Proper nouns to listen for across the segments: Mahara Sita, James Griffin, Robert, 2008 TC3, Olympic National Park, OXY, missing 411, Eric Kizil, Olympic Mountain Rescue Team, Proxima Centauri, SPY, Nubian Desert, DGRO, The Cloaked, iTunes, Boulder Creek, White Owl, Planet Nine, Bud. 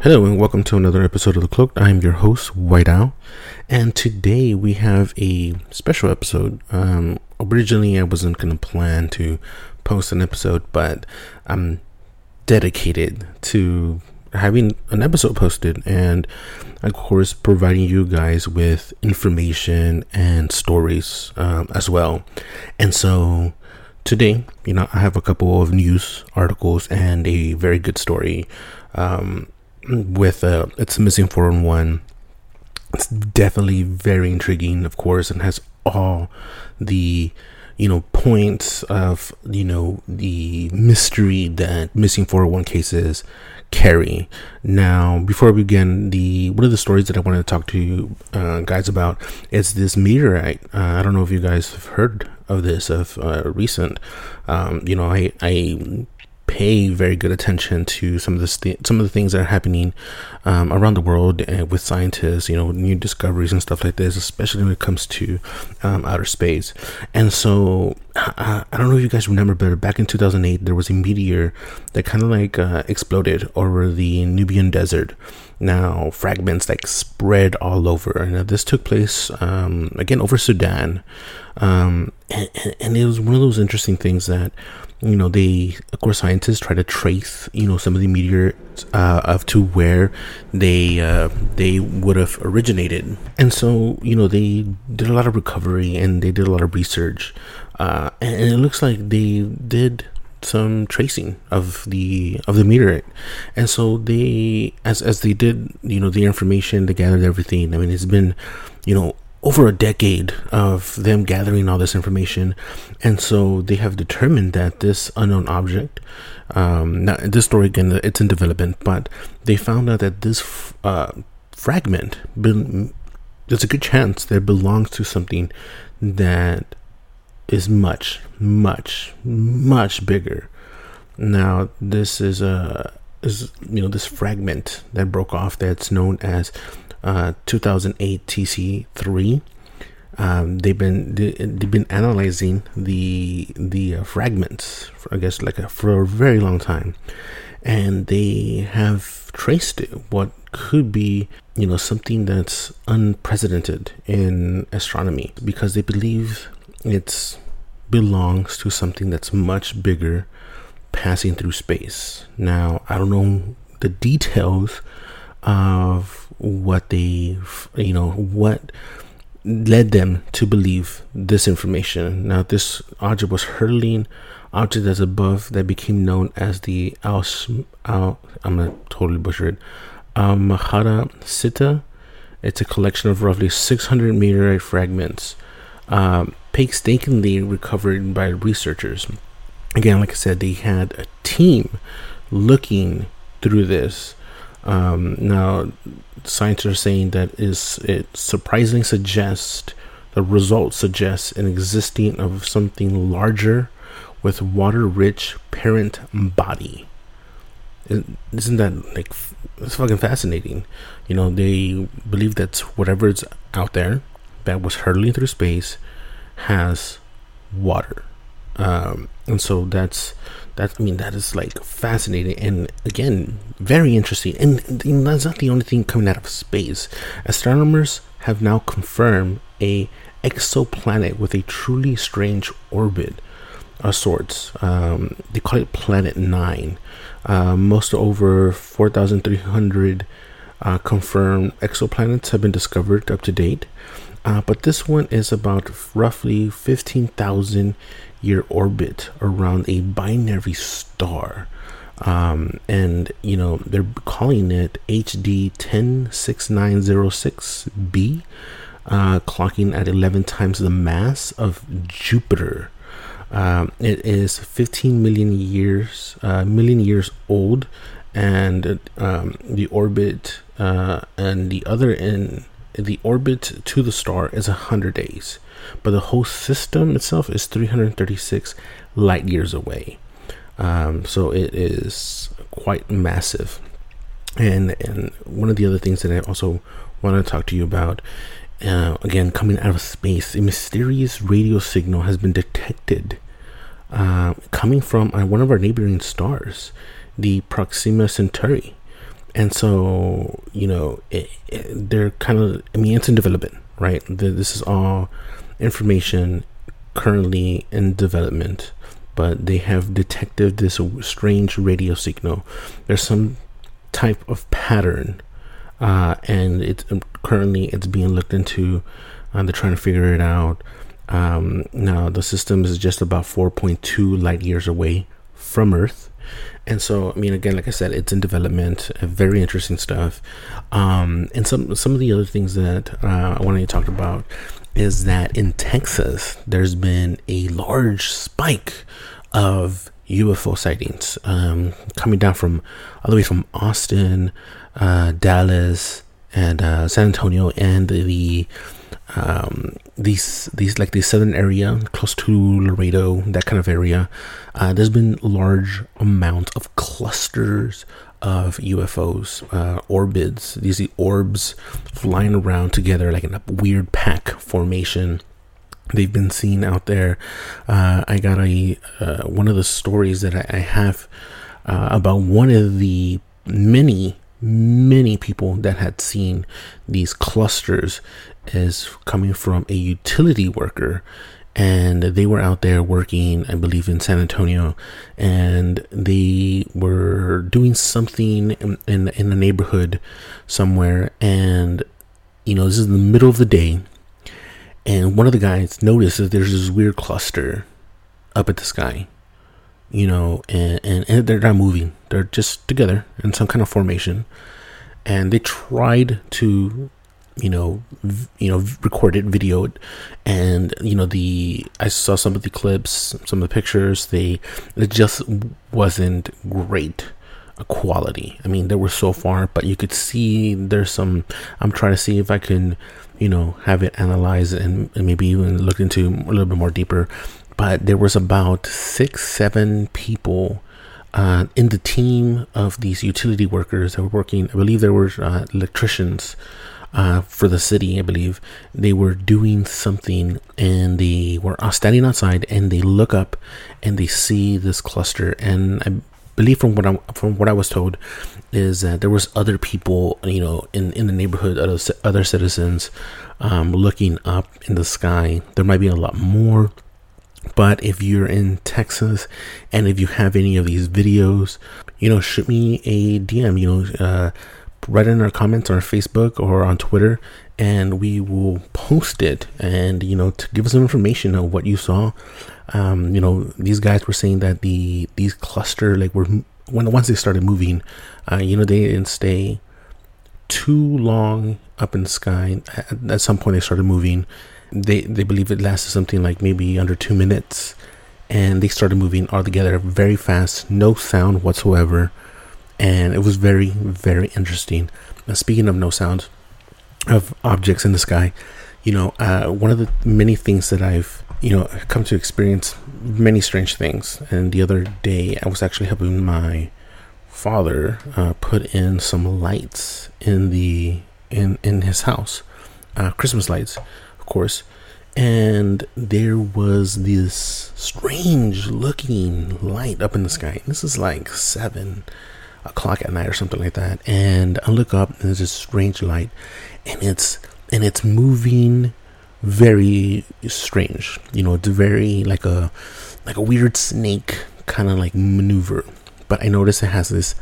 Hello and welcome to another episode of The Cloaked. I am your host, White Owl, and today we have a special episode. Originally I wasn't going to plan to post an episode, but I'm dedicated to having an episode posted and, of course, providing you guys with information and stories as well. And so today, I have a couple of news articles and a very good story. With it's missing 411. It's definitely very intriguing, of course, and has all the points of the mystery that missing 411 cases carry. Now, before we begin, one of the stories that I wanted to talk to you guys about is this meteorite. I don't know if you guys have heard of this recent. I pay very good attention to some of the things that are happening around the world with scientists, new discoveries and stuff like this, especially when it comes to outer space. And so I don't know if you guys remember, but back in 2008 there was a meteor that kind of exploded over the Nubian Desert. Now fragments spread all over. Now this took place again over Sudan, and it was one of those interesting things that scientists try to trace some of the meteors to where they would have originated. And so they did a lot of recovery and they did a lot of research, and it looks like they did some tracing of the meteorite. And so they, as they did the information, they gathered everything. I mean, it's been over a decade of them gathering all this information, and so they have determined that this unknown object, now this story again, it's in development, but they found out that this fragment, there's a good chance that it belongs to something that is much bigger. Now this is this fragment that broke off that's known as 2008 TC3. They've been analyzing the fragments for a very long time, and they have traced what could be something that's unprecedented in astronomy, because they believe it belongs to something that's much bigger, passing through space. Now I don't know the details of what they what led them to believe this information. Now this object was hurling object that's above that became known as the I'm gonna totally butcher it, Mahara Sita. It's a collection of roughly 600 meteorite fragments, painstakingly recovered by researchers. Again, like I said, they had a team looking through this. Now scientists are saying that it surprisingly suggests, the results suggest an existing of something larger with water-rich parent body. Isn't that it's fucking fascinating? They believe that whatever's out there that was hurtling through space has water. And so that is fascinating, and again, very interesting. And that's not the only thing coming out of space. Astronomers have now confirmed a exoplanet with a truly strange orbit of sorts. They call it Planet Nine. Most of over 4,300 confirmed exoplanets have been discovered up to date. But this one is about roughly 15,000-year orbit around a binary star, and they're calling it HD 10 6 9 0 6 B, clocking at 11 times the mass of Jupiter. It is 15 million years old, and the orbit and the other end the orbit to the star is 100 days, but the whole system itself is 336 light years away. So it is quite massive. And one of the other things that I also want to talk to you about, again, coming out of space, a mysterious radio signal has been detected coming from one of our neighboring stars, the Proxima Centauri. And so, you know, they're kind of, I mean, it's in development, right? This is all information currently in development, but they have detected this strange radio signal. There's some type of pattern, and it's currently it's being looked into, and they're trying to figure it out. Now the system is just about 4.2 light years away from Earth. And so, I mean, again, like I said, it's in development, very interesting stuff. And some of the other things that I wanted to talk about is that in Texas, there's been a large spike of UFO sightings coming down from all the way from Austin, Dallas, and San Antonio, and the southern area close to Laredo, that kind of area. There's been large amount of clusters of UFOs, orbits, these orbs flying around together like in a weird pack formation. They've been seen out there. I got one of the stories that I have about one of the many people that had seen these clusters is coming from a utility worker, and they were out there working, I believe in San Antonio, and they were doing something in the neighborhood somewhere, and you know, this is the middle of the day, and one of the guys noticed that there's this weird cluster up at the sky, you know, and they're not moving, they're just together in some kind of formation, and they tried to record it, video it, and you know, I saw some of the clips, some of the pictures, it just wasn't great quality. I mean, they were so far, but you could see there's some, I'm trying to see if I can, you know, have it analyzed and maybe even look into a little bit more deeper. But there was about 6-7 people in the team of these utility workers that were working. I believe there were electricians for the city. I believe they were doing something, and they were standing outside, and they look up and they see this cluster. And I believe from what I was told is that there was other people, you know, in the neighborhood, other citizens looking up in the sky. There might be a lot more. But if you're in Texas and if you have any of these videos, you know, shoot me a DM, you know, write in our comments on Facebook or on Twitter, and we will post it, and you know, to give us some information of what you saw. You know, these guys were saying that these cluster, like, were once they started moving, you know, they didn't stay too long up in the sky. At some point, they started moving. They believe it lasted something like maybe under 2 minutes, and they started moving all together very fast, no sound whatsoever. And it was very, very interesting. Now, speaking of no sound of objects in the sky, you know, one of the many things that I've, you know, come to experience many strange things. And the other day I was actually helping my father put in some lights in his house, Christmas lights, of course. And there was this strange looking light up in the sky. This is like 7 o'clock at night or something like that, and I look up and there's this strange light, and it's moving very strange. You know, it's very like a weird snake kind of like maneuver. But I notice it has this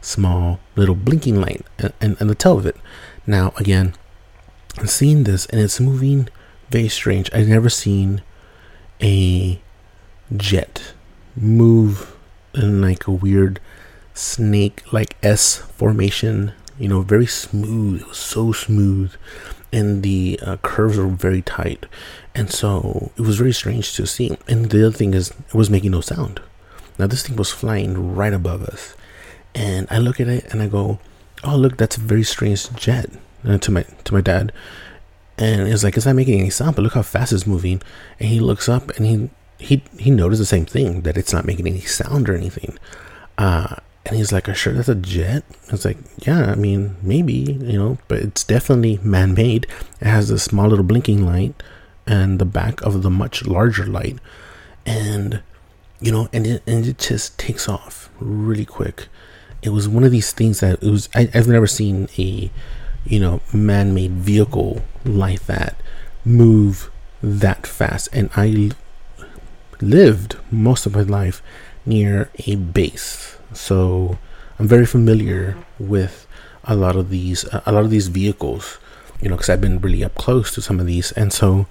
small little blinking light and the tail of it. Now again, I'm seeing this and it's moving very strange. I've never seen a jet move in like a weird snake like S formation, you know, very smooth. It was so smooth, and the curves were very tight, and so it was very strange to see. And the other thing is, it was making no sound. Now this thing was flying right above us, and I look at it and I go, oh look, that's a very strange jet. to my dad, and it's like, it's not making any sound, but look how fast it's moving. And he looks up and he noticed the same thing, that it's not making any sound or anything. And he's like, are you sure that's a jet? I was like, yeah, I mean, maybe, but it's definitely man-made. It has this small little blinking light and the back of the much larger light. And, and it just takes off really quick. It was one of these things that I've never seen a, man-made vehicle like that move that fast. And I lived most of my life near a base, so I'm very familiar with a lot of these vehicles, because I've been really up close to some of these. And so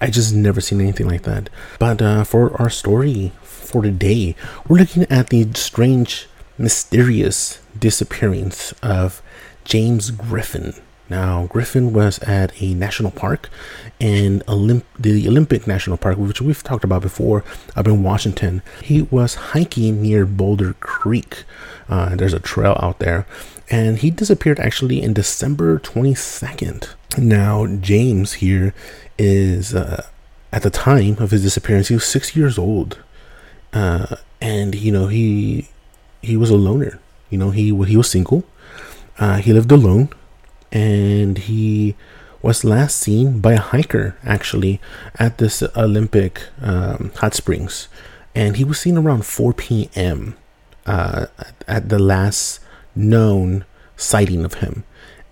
I just never seen anything like that. But for our story for today, we're looking at the strange, mysterious disappearance of James Griffin. Now, Griffin was at a national park, in the Olympic National Park, which we've talked about before, up in Washington. He was hiking near Boulder Creek. There's a trail out there. And he disappeared actually in December 22nd. Now, James here is, at the time of his disappearance, he was 6 years old. And, he was a loner. He was single. He lived alone. And he was last seen by a hiker, actually, at this Olympic hot springs. And he was seen around 4 p.m. At the last known sighting of him.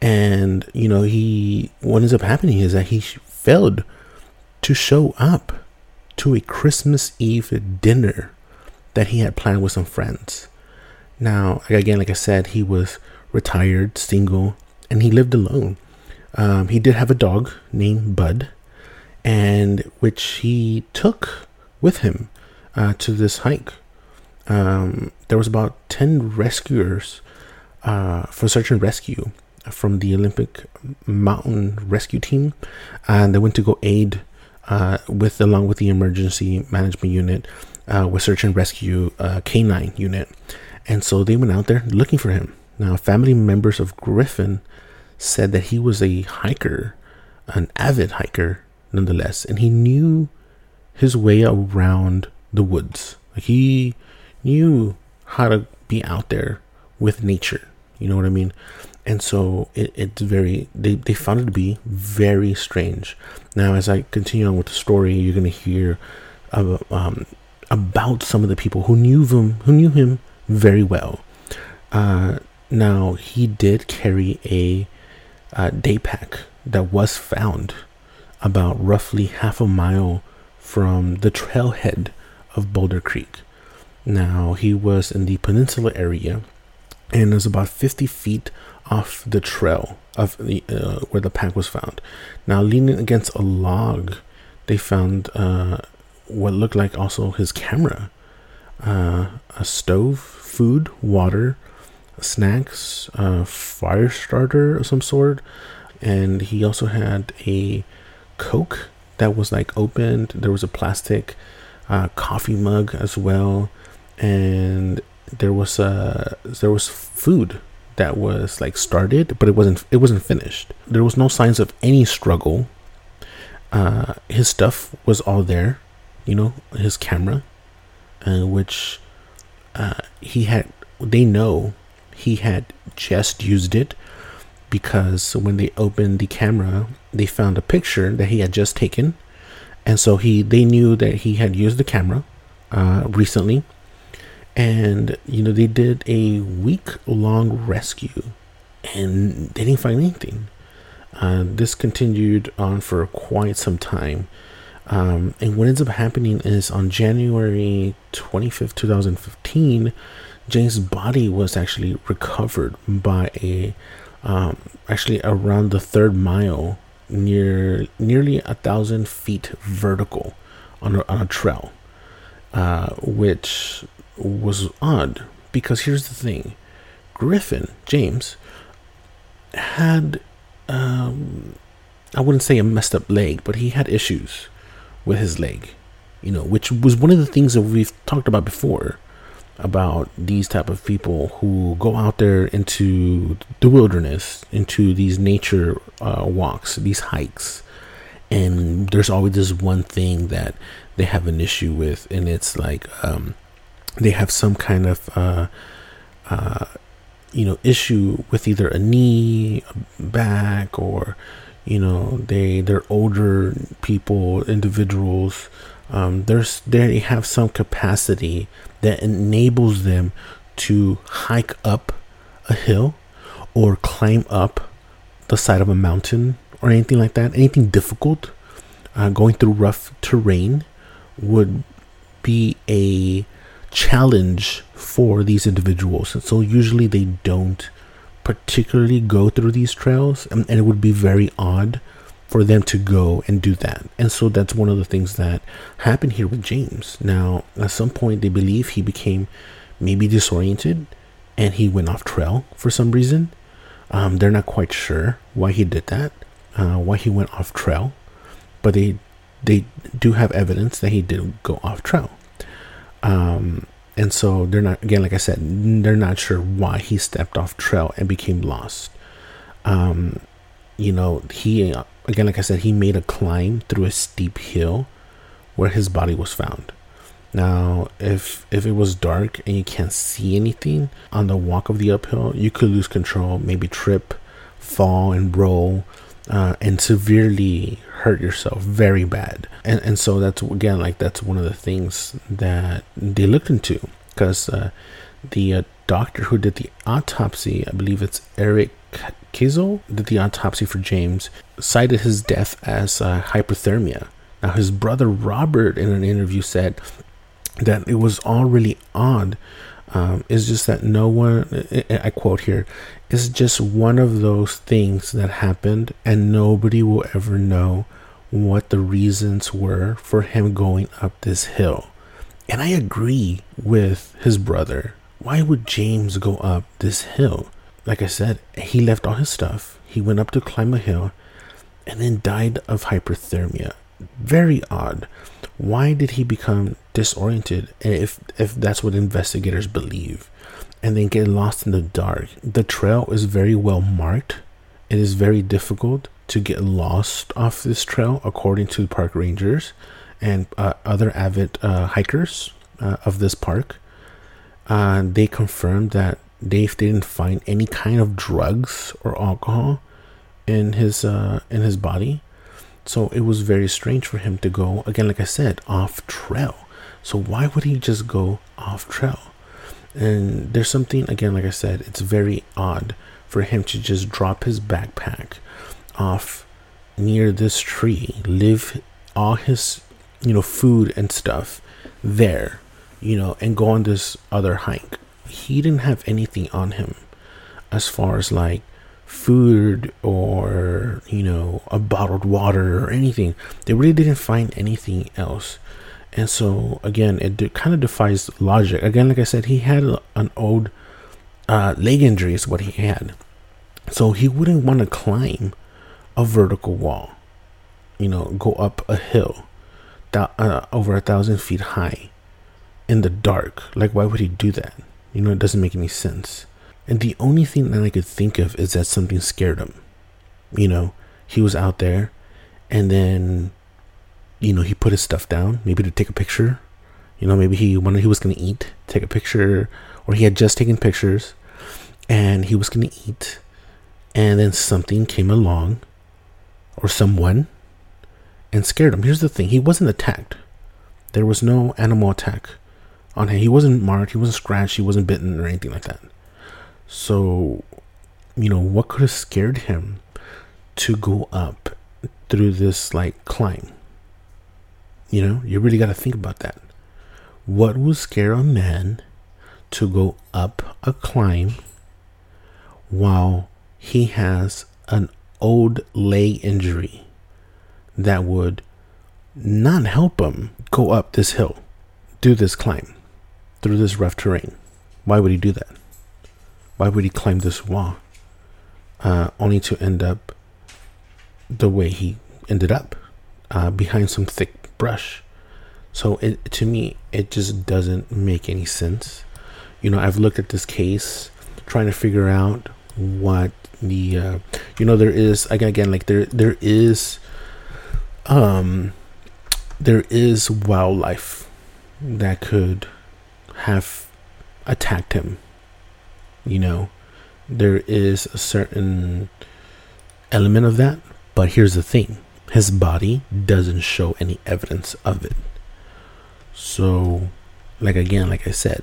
And, what ends up happening is that he failed to show up to a Christmas Eve dinner that he had planned with some friends. Now, again, like I said, he was retired, single, and he lived alone. He did have a dog named Bud, and which he took with him to this hike. There was about 10 rescuers for search and rescue from the Olympic Mountain Rescue Team, and they went to go aid along with the emergency management unit with search and rescue K9 unit. And so they went out there looking for him. Now, family members of Griffin said that he was a hiker, an avid hiker nonetheless, and he knew his way around the woods. Like, he knew how to be out there with nature, you know what I mean? And so it's very, they found it to be very strange. Now, as I continue on with the story, you're going to hear about some of the people who knew him very well. Now, he did carry a day pack that was found about roughly half a mile from the trailhead of Boulder Creek. Now, he was in the peninsula area and was about 50 feet off the trail of where the pack was found. Now, leaning against a log, they found what looked like also his camera, a stove, food, water, snacks, fire starter of some sort, and he also had a Coke that was like opened. There was a plastic coffee mug as well, and there was food that was like started, but it wasn't finished. There was no signs of any struggle. His stuff was all there, his camera, which he had. They know he had just used it, because when they opened the camera, they found a picture that he had just taken, and so they knew that he had used the camera recently. And they did a week-long rescue, and they didn't find anything. This continued on for quite some time, and what ends up happening is on January 25th, 2015. James' body was actually recovered by actually around the third mile, nearly 1,000 feet vertical on a trail, which was odd, because here's the thing: Griffin, James, had, I wouldn't say a messed up leg, but he had issues with his leg, which was one of the things that we've talked about before. about these type of people who go out there into the wilderness, into these nature walks, these hikes, and there's always this one thing that they have an issue with, and it's like they have some kind of issue with either a knee, back, or they're older people, individuals. They have some capacity that enables them to hike up a hill or climb up the side of a mountain or anything like that. Anything difficult, going through rough terrain would be a challenge for these individuals. And so usually they don't particularly go through these trails, and it would be very odd for them to go and do that. And so that's one of the things that happened here with James. Now, at some point, they believe he became maybe disoriented and he went off trail for some reason. They're not quite sure why he did that, why he went off trail, but they do have evidence that he did go off trail. And so they're not, again, like I said, they're not sure why he stepped off trail and became lost. He, again, like I said, he made a climb through a steep hill where his body was found. Now, if it was dark and you can't see anything on the walk of the uphill, you could lose control, maybe trip, fall and roll, and severely hurt yourself very bad. And so that's, again, like that's one of the things that they looked into, because the doctor who did the autopsy, I believe it's Eric Kizil, did the autopsy for James, cited his death as hypothermia. Now, his brother Robert, in an interview, said that it was all really odd. It's just that no one, I quote here, it's just one of those things that happened, and nobody will ever know what the reasons were for him going up this hill. And I agree with his brother. Why would James go up this hill? Like I said, he left all his stuff. He went up to climb a hill and then died of hyperthermia. Very odd. Why did he become disoriented? And if that's what investigators believe, and then get lost in the dark, the trail is very well marked. It is very difficult to get lost off this trail, according to park rangers and other avid hikers of this park. They confirmed that they didn't find any kind of drugs or alcohol in his body. So it was very strange for him to go, again, like I said, off trail. So why would he just go off trail? And there's something, again, like I said, it's very odd for him to just drop his backpack off near this tree, leave all his, food and stuff there, and go on this other hike. He didn't have anything on him as far as like food or a bottled water or anything. They really didn't find anything else. And so again, it kind of defies logic. Again, like I said, he had an old leg injury is what he had, so he wouldn't want to climb a vertical wall, go up a hill over 1,000 feet high in the dark. Like, why would he do that? It doesn't make any sense. And the only thing that I could think of is that something scared him. He was out there, and then, he put his stuff down, maybe to take a picture. Maybe he was going to eat, take a picture, or he had just taken pictures and he was going to eat. And then something came along, or someone, and scared him. Here's the thing. He wasn't attacked. There was no animal attack on him. He wasn't marked. He wasn't scratched. He wasn't bitten or anything like that. So, what could have scared him to go up through this like climb? You really got to think about that. What would scare a man to go up a climb while he has an old leg injury that would not help him go up this hill, do this climb through this rough terrain? Why would he do that? Why would he climb this wall only to end up the way he ended up, behind some thick brush? So to me, it just doesn't make any sense. you know, I've looked at this case, trying to figure out what the, you know, there is, again, like there is wildlife that could have attacked him. You know, there is a certain element of that, but here's the thing. His body doesn't show any evidence of it. So, like, again, like I said,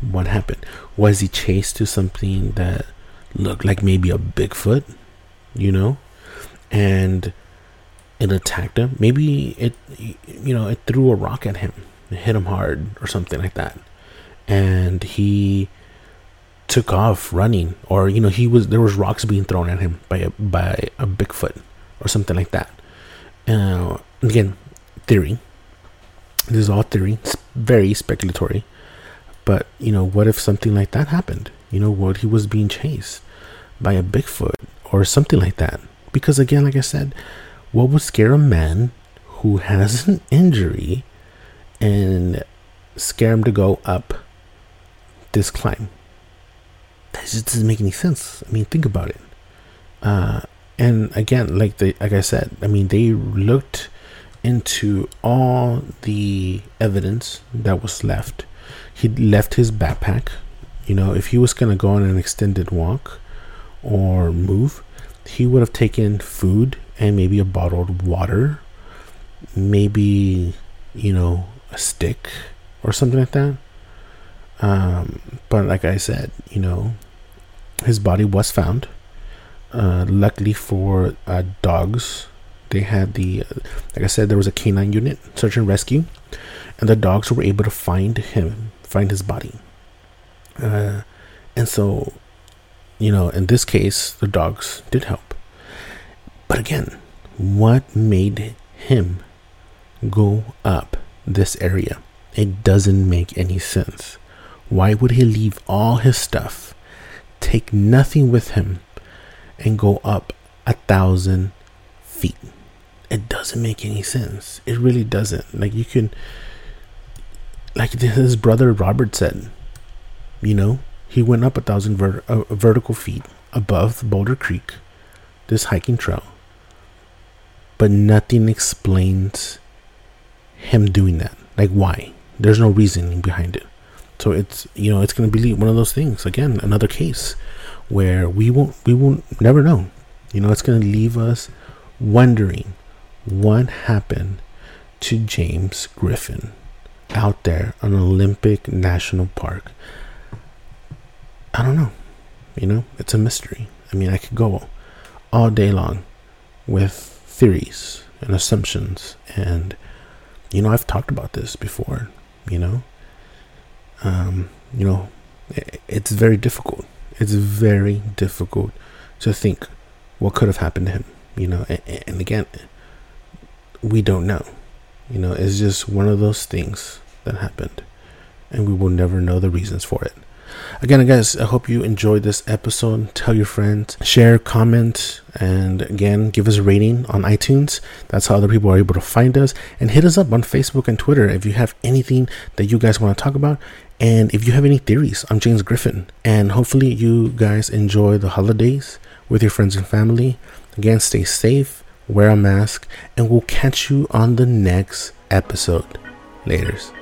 what happened? Was he chased to something that looked like maybe a Bigfoot, you know, and it attacked him? Maybe it, you know, it threw a rock at him, it hit him hard or something like that, and he took off running, or, you know, he was, there was rocks being thrown at him by a Bigfoot or something like that. Again, theory. This is all theory. It's very speculatory. But, you know, what if something like that happened? You know, what, he was being chased by a Bigfoot or something like that? Because, again, like I said, what would scare a man who has an injury and scare him to go up this climb? That just doesn't make any sense. I mean, think about it. And again, like I said, I mean, they looked into all the evidence that was left. He left his backpack. You know, if he was going to go on an extended walk or move, he would have taken food and maybe a bottled water, maybe, you know, a stick or something like that. But like I said, you know, his body was found. Luckily for dogs, they had the, like I said, there was a canine unit, search and rescue, and the dogs were able to find his body. And so, you know, in this case, the dogs did help. But again, what made him go up this area? It doesn't make any sense. Why would he leave all his stuff, take nothing with him, and go up 1,000 feet? It doesn't make any sense. It really doesn't. Like, you can, like his brother Robert said, you know, he went up 1,000 vertical feet above Boulder Creek, this hiking trail, but nothing explains him doing that. Like, why? There's no reasoning behind it. So it's, you know, it's going to be one of those things, again, another case where we won't never know. You know, it's going to leave us wondering what happened to James Griffin out there on Olympic National Park. I don't know. You know, it's a mystery. I mean, I could go all day long with theories and assumptions, and, you know, I've talked about this before, you know. You know, it's very difficult. It's very difficult to think what could have happened to him, you know. And again, we don't know. You know, it's just one of those things that happened, and we will never know the reasons for it. Again, guys, I hope you enjoyed this episode. Tell your friends, share, comment, and again, give us a rating on iTunes. That's how other people are able to find us. And hit us up on Facebook and Twitter if you have anything that you guys want to talk about, and if you have any theories. I'm James Griffin, and hopefully you guys enjoy the holidays with your friends and family. Again, stay safe, wear a mask, and we'll catch you on the next episode. Laters.